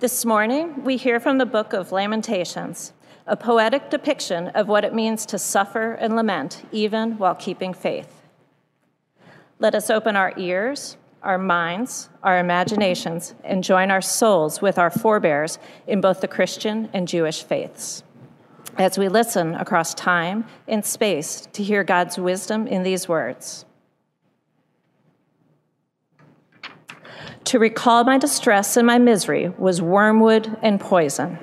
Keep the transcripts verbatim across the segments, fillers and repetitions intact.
This morning, we hear from the book of Lamentations, a poetic depiction of what it means to suffer and lament, even while keeping faith. Let us open our ears, our minds, our imaginations, and join our souls with our forebears in both the Christian and Jewish faiths, as we listen across time and space to hear God's wisdom in these words. To recall my distress and my misery was wormwood and poison.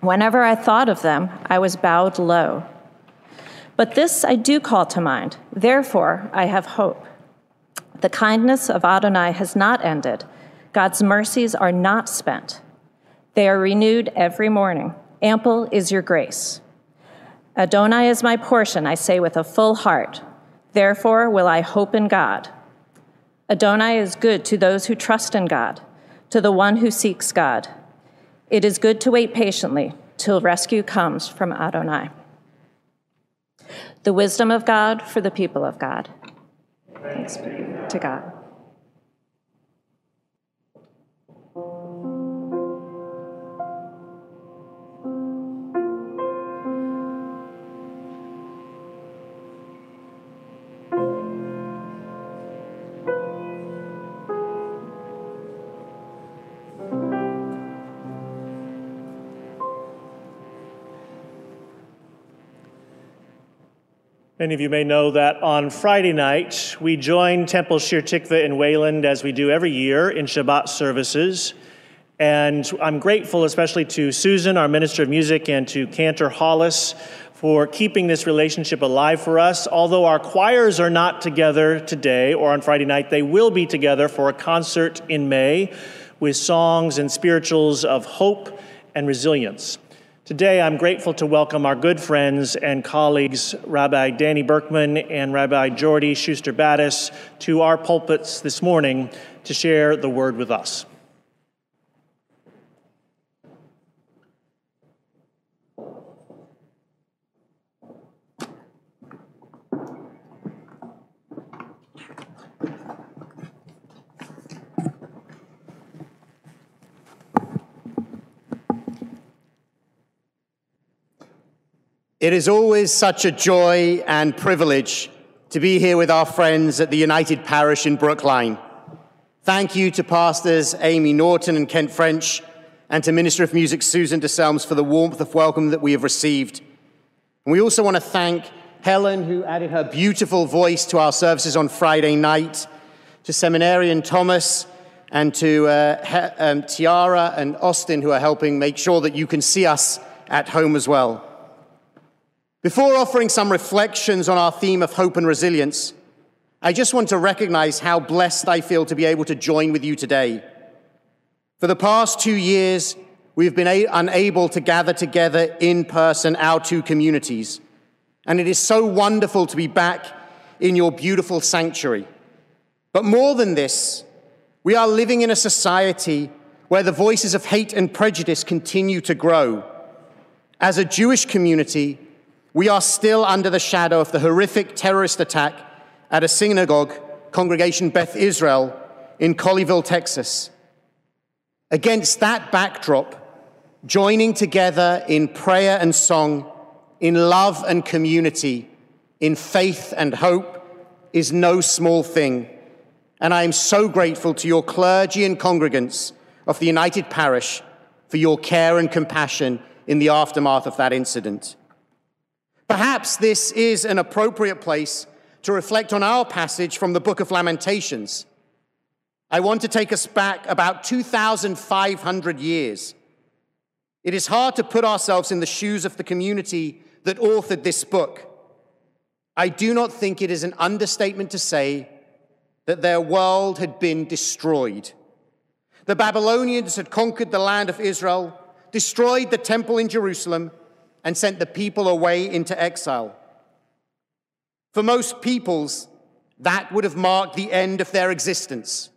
Whenever I thought of them, I was bowed low. But this I do call to mind, therefore I have hope. The kindness of Adonai has not ended. God's mercies are not spent. They are renewed every morning. Ample is your grace. Adonai is my portion, I say with a full heart. Therefore will I hope in God. Adonai is good to those who trust in God, to the one who seeks God. It is good to wait patiently till rescue comes from Adonai. The wisdom of God for the people of God. Thanks be to God. Many of you may know that on Friday night, we join Temple Shir Tikva in Wayland, as we do every year, in Shabbat services. And I'm grateful especially to Susan, our Minister of Music, and to Cantor Hollis for keeping this relationship alive for us. Although our choirs are not together today or on Friday night, they will be together for a concert in May with songs and spirituals of hope and resilience. Today, I'm grateful to welcome our good friends and colleagues, Rabbi Danny Berkman and Rabbi Jordy Schuster-Battis, to our pulpits this morning to share the word with us. It is always such a joy and privilege to be here with our friends at the United Parish in Brookline. Thank you to Pastors Amy Norton and Kent French, and to Minister of Music Susan Deselms for the warmth of welcome that we have received. And we also want to thank Helen, who added her beautiful voice to our services on Friday night, to seminarian Thomas, and to uh, um, Tiara and Austin, who are helping make sure that you can see us at home as well. Before offering some reflections on our theme of hope and resilience, I just want to recognize how blessed I feel to be able to join with you today. For the past two years, we've been unable to gather together in person, our two communities, and it is so wonderful to be back in your beautiful sanctuary. But more than this, we are living in a society where the voices of hate and prejudice continue to grow. As a Jewish community, we are still under the shadow of the horrific terrorist attack at a synagogue, Congregation Beth Israel, in Colleyville, Texas. Against that backdrop, joining together in prayer and song, in love and community, in faith and hope, is no small thing. And I am so grateful to your clergy and congregants of the United Parish for your care and compassion in the aftermath of that incident. Perhaps this is an appropriate place to reflect on our passage from the book of Lamentations. I want to take us back about two thousand five hundred years. It is hard to put ourselves in the shoes of the community that authored this book. I do not think it is an understatement to say that their world had been destroyed. The Babylonians had conquered the land of Israel, destroyed the temple in Jerusalem, and sent the people away into exile. For most peoples, that would have marked the end of their existence.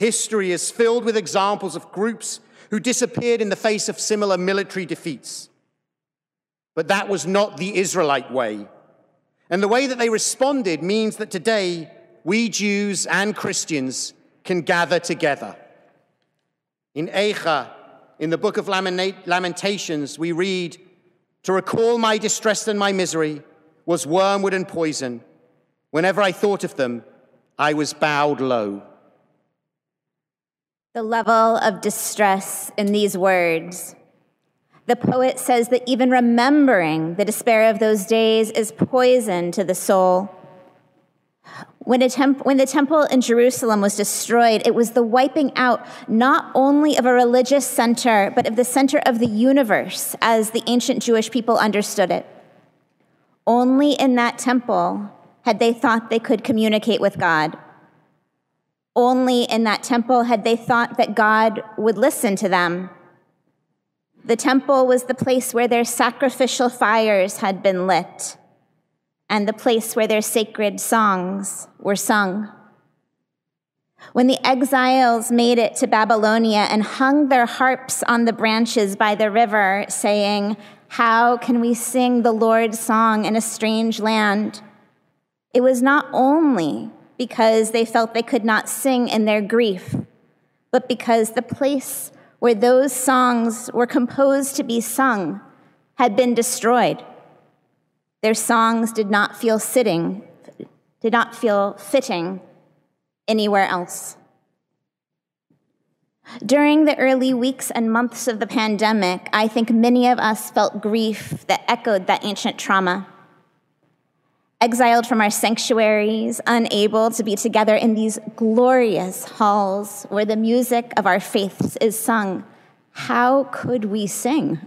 History is filled with examples of groups who disappeared in the face of similar military defeats. But that was not the Israelite way. And the way that they responded means that today, we Jews and Christians can gather together. In Eicha, in the book of Lamentations, we read, "To recall my distress and my misery was wormwood and poison. Whenever I thought of them, I was bowed low." The level of distress in these words. The poet says that even remembering the despair of those days is poison to the soul. When, a temp- when the temple in Jerusalem was destroyed, it was the wiping out not only of a religious center, but of the center of the universe as the ancient Jewish people understood it. Only in that temple had they thought they could communicate with God. Only in that temple had they thought that God would listen to them. The temple was the place where their sacrificial fires had been lit, and the place where their sacred songs were sung. When the exiles made it to Babylonia and hung their harps on the branches by the river, saying, "How can we sing the Lord's song in a strange land?" It was not only because they felt they could not sing in their grief, but because the place where those songs were composed to be sung had been destroyed. Their songs did not feel sitting, did not feel fitting anywhere else. During the early weeks and months of the pandemic, I think many of us felt grief that echoed that ancient trauma. Exiled from our sanctuaries, unable to be together in these glorious halls where the music of our faiths is sung, how could we sing?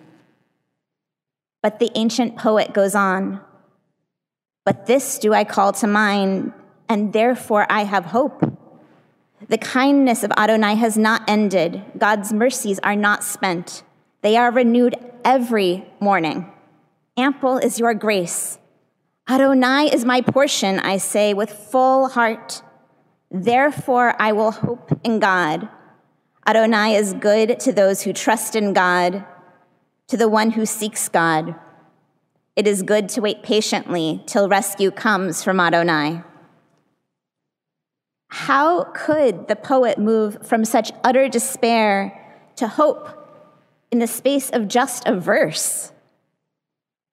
But the ancient poet goes on, "But this do I call to mind, and therefore I have hope. The kindness of Adonai has not ended. God's mercies are not spent. They are renewed every morning. Ample is your grace. Adonai is my portion, I say, with full heart. Therefore, I will hope in God. Adonai is good to those who trust in God, to the one who seeks God. It is good to wait patiently till rescue comes from Adonai." How could the poet move from such utter despair to hope in the space of just a verse?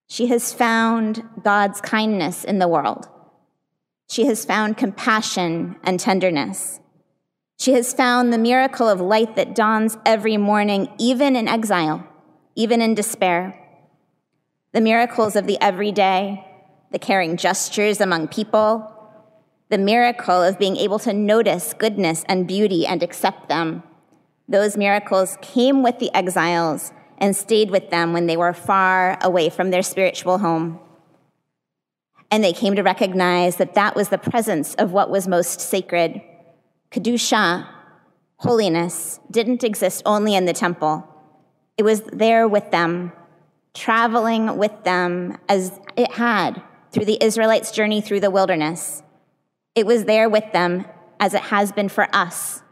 She has found God's kindness in the world. She has found compassion and tenderness. She has found the miracle of light that dawns every morning, even in exile, even in despair. The miracles of the everyday, the caring gestures among people, the miracle of being able to notice goodness and beauty and accept them. Those miracles came with the exiles and stayed with them when they were far away from their spiritual home. And they came to recognize that that was the presence of what was most sacred. Kedusha, holiness, didn't exist only in the temple. It was there with them, traveling with them as it had through the Israelites' journey through the wilderness. It was there with them as it has been for us,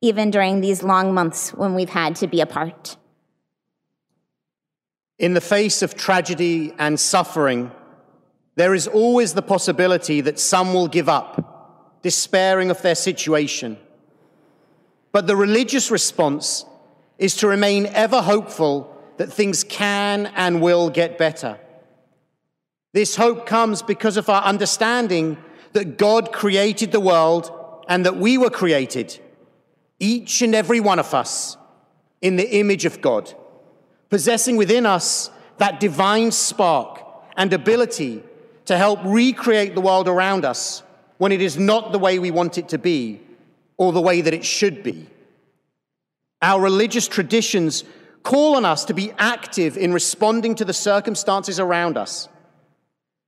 even during these long months when we've had to be apart. In the face of tragedy and suffering, there is always the possibility that some will give up, despairing of their situation. But the religious response is to remain ever hopeful that things can and will get better. This hope comes because of our understanding that God created the world and that we were created, each and every one of us, in the image of God, possessing within us that divine spark and ability to help recreate the world around us when it is not the way we want it to be or the way that it should be. Our religious traditions call on us to be active in responding to the circumstances around us.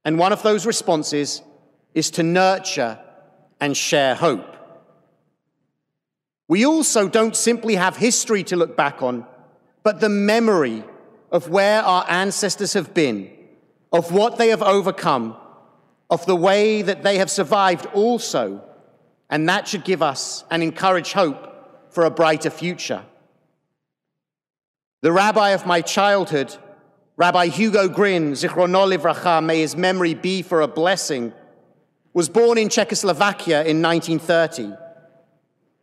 And one of those responses is to nurture and share hope. We also don't simply have history to look back on, but the memory of where our ancestors have been, of what they have overcome, of the way that they have survived also, and that should give us and encourage hope for a brighter future. The rabbi of my childhood, Rabbi Hugo Grin, Zichrono Livracha, may his memory be for a blessing, was born in Czechoslovakia in nineteen thirty.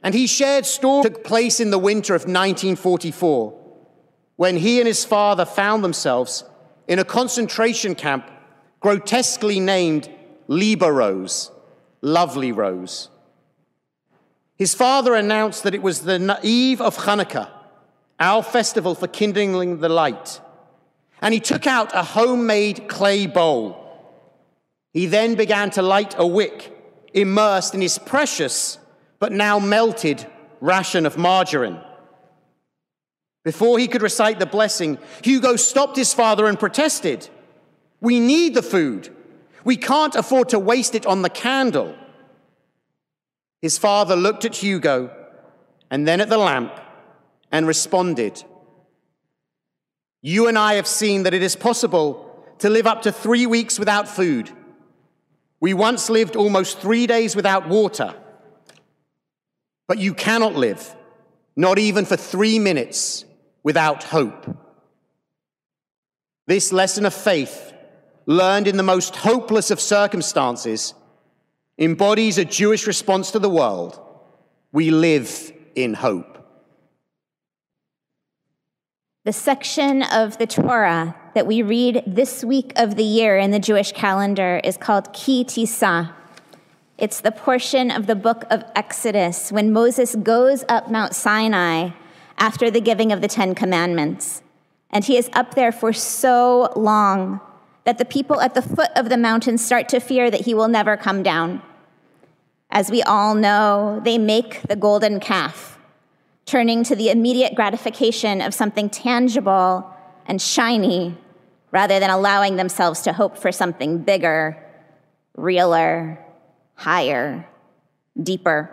And he shared stories that took place in the winter of nineteen forty-four, when he and his father found themselves in a concentration camp grotesquely named Liba Rose, Lovely Rose. His father announced that it was the eve of Hanukkah, our festival for kindling the light, and he took out a homemade clay bowl. He then began to light a wick immersed in his precious but now melted ration of margarine. Before he could recite the blessing, Hugo stopped his father and protested. "We need the food. We can't afford to waste it on the candle." His father looked at Hugo and then at the lamp and responded, "You and I have seen that it is possible to live up to three weeks without food. We once lived almost three days without water. But you cannot live, not even for three minutes, without hope." This lesson of faith, learned in the most hopeless of circumstances, embodies a Jewish response to the world. We live in hope. The section of the Torah that we read this week of the year in the Jewish calendar is called Ki Tisa. It's the portion of the book of Exodus when Moses goes up Mount Sinai after the giving of the Ten Commandments. And he is up there for so long that the people at the foot of the mountain start to fear that he will never come down. As we all know, they make the golden calf, turning to the immediate gratification of something tangible and shiny, rather than allowing themselves to hope for something bigger, realer, higher, deeper.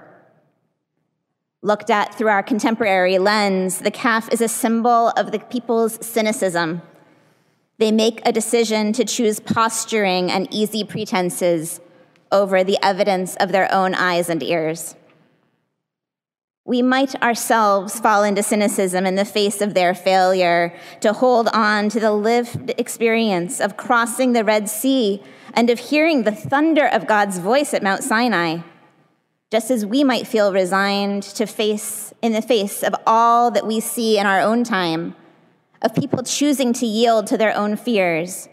Looked at through our contemporary lens, the calf is a symbol of the people's cynicism. They make a decision to choose posturing and easy pretenses over the evidence of their own eyes and ears. We might ourselves fall into cynicism in the face of their failure to hold on to the lived experience of crossing the Red Sea and of hearing the thunder of God's voice at Mount Sinai, just as we might feel resigned to face, in the face of all that we see in our own time, of people choosing to yield to their own fears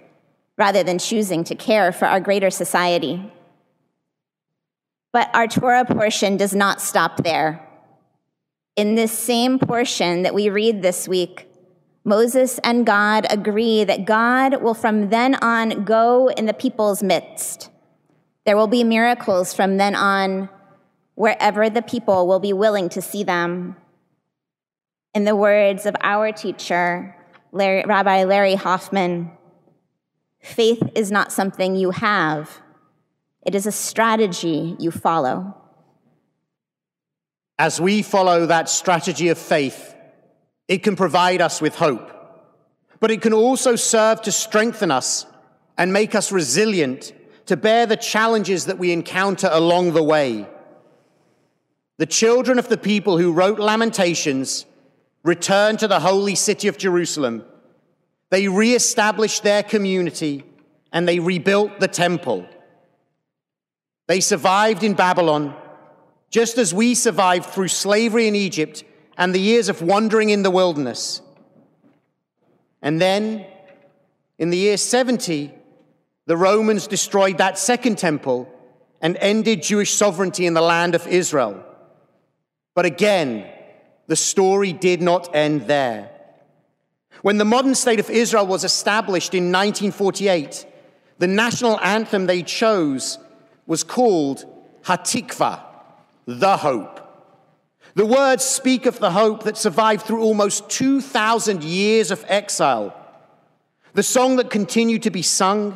rather than choosing to care for our greater society. But our Torah portion does not stop there. In this same portion that we read this week, Moses and God agree that God will from then on go in the people's midst. There will be miracles from then on wherever the people will be willing to see them. In the words of our teacher, Larry, Rabbi Larry Hoffman, faith is not something you have. It is a strategy you follow. As we follow that strategy of faith, it can provide us with hope, but it can also serve to strengthen us and make us resilient to bear the challenges that we encounter along the way. The children of the people who wrote Lamentations returned to the holy city of Jerusalem. They reestablished their community and they rebuilt the temple. They survived in Babylon, just as we survived through slavery in Egypt and the years of wandering in the wilderness. And then, in the year seventy, the Romans destroyed that second temple and ended Jewish sovereignty in the land of Israel. But again, the story did not end there. When the modern state of Israel was established in nineteen forty-eight, the national anthem they chose was called Hatikva, the Hope. The words speak of the hope that survived through almost two thousand years of exile, the song that continued to be sung,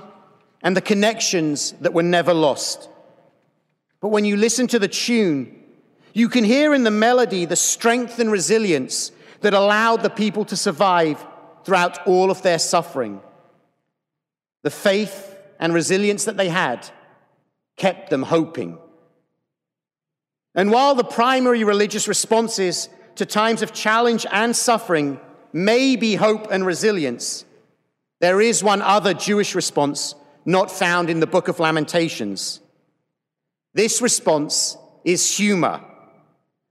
and the connections that were never lost. But when you listen to the tune, you can hear in the melody the strength and resilience that allowed the people to survive throughout all of their suffering. The faith and resilience that they had kept them hoping. And while the primary religious responses to times of challenge and suffering may be hope and resilience, there is one other Jewish response not found in the Book of Lamentations. This response is humor,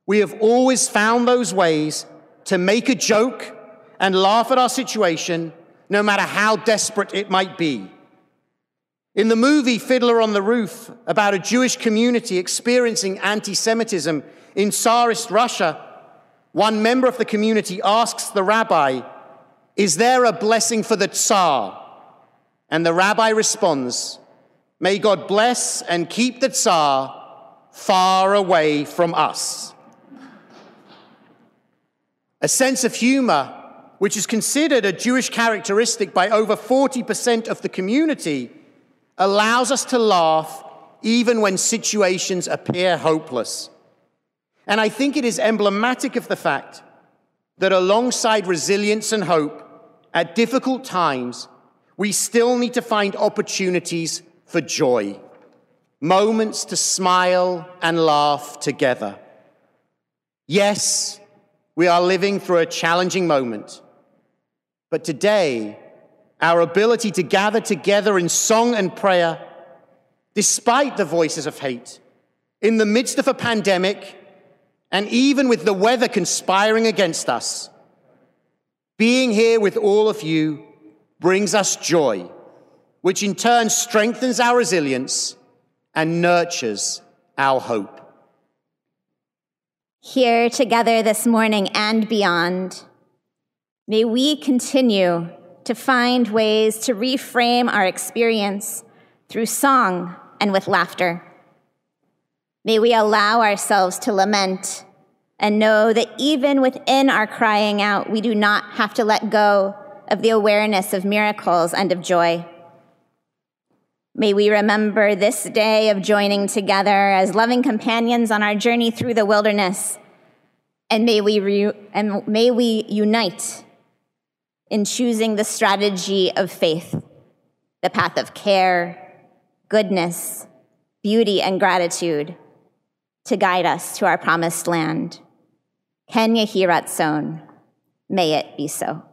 We have always found those ways to make a joke and laugh at our situation, no matter how desperate it might be. In the movie Fiddler on the Roof, about a Jewish community experiencing anti-Semitism in Tsarist Russia, one member of the community asks the rabbi, "Is there a blessing for the Tsar?" And the rabbi responds, "May God bless and keep the Tsar far away from us." A sense of humor, which is considered a Jewish characteristic by over forty percent of the community, allows us to laugh even when situations appear hopeless. And I think it is emblematic of the fact that alongside resilience and hope, at difficult times, we still need to find opportunities for joy, moments to smile and laugh together. Yes, we are living through a challenging moment, but today, our ability to gather together in song and prayer, despite the voices of hate, in the midst of a pandemic, and even with the weather conspiring against us, being here with all of you brings us joy, which in turn strengthens our resilience and nurtures our hope. Here together this morning and beyond, may we continue to find ways to reframe our experience through song and with laughter. May we allow ourselves to lament and know that even within our crying out, we do not have to let go of the awareness of miracles and of joy. May we remember this day of joining together as loving companions on our journey through the wilderness, and may we, re- and may we unite in choosing the strategy of faith, the path of care, goodness, beauty, and gratitude, to guide us to our promised land. Kenya Hirat Son, may it be so.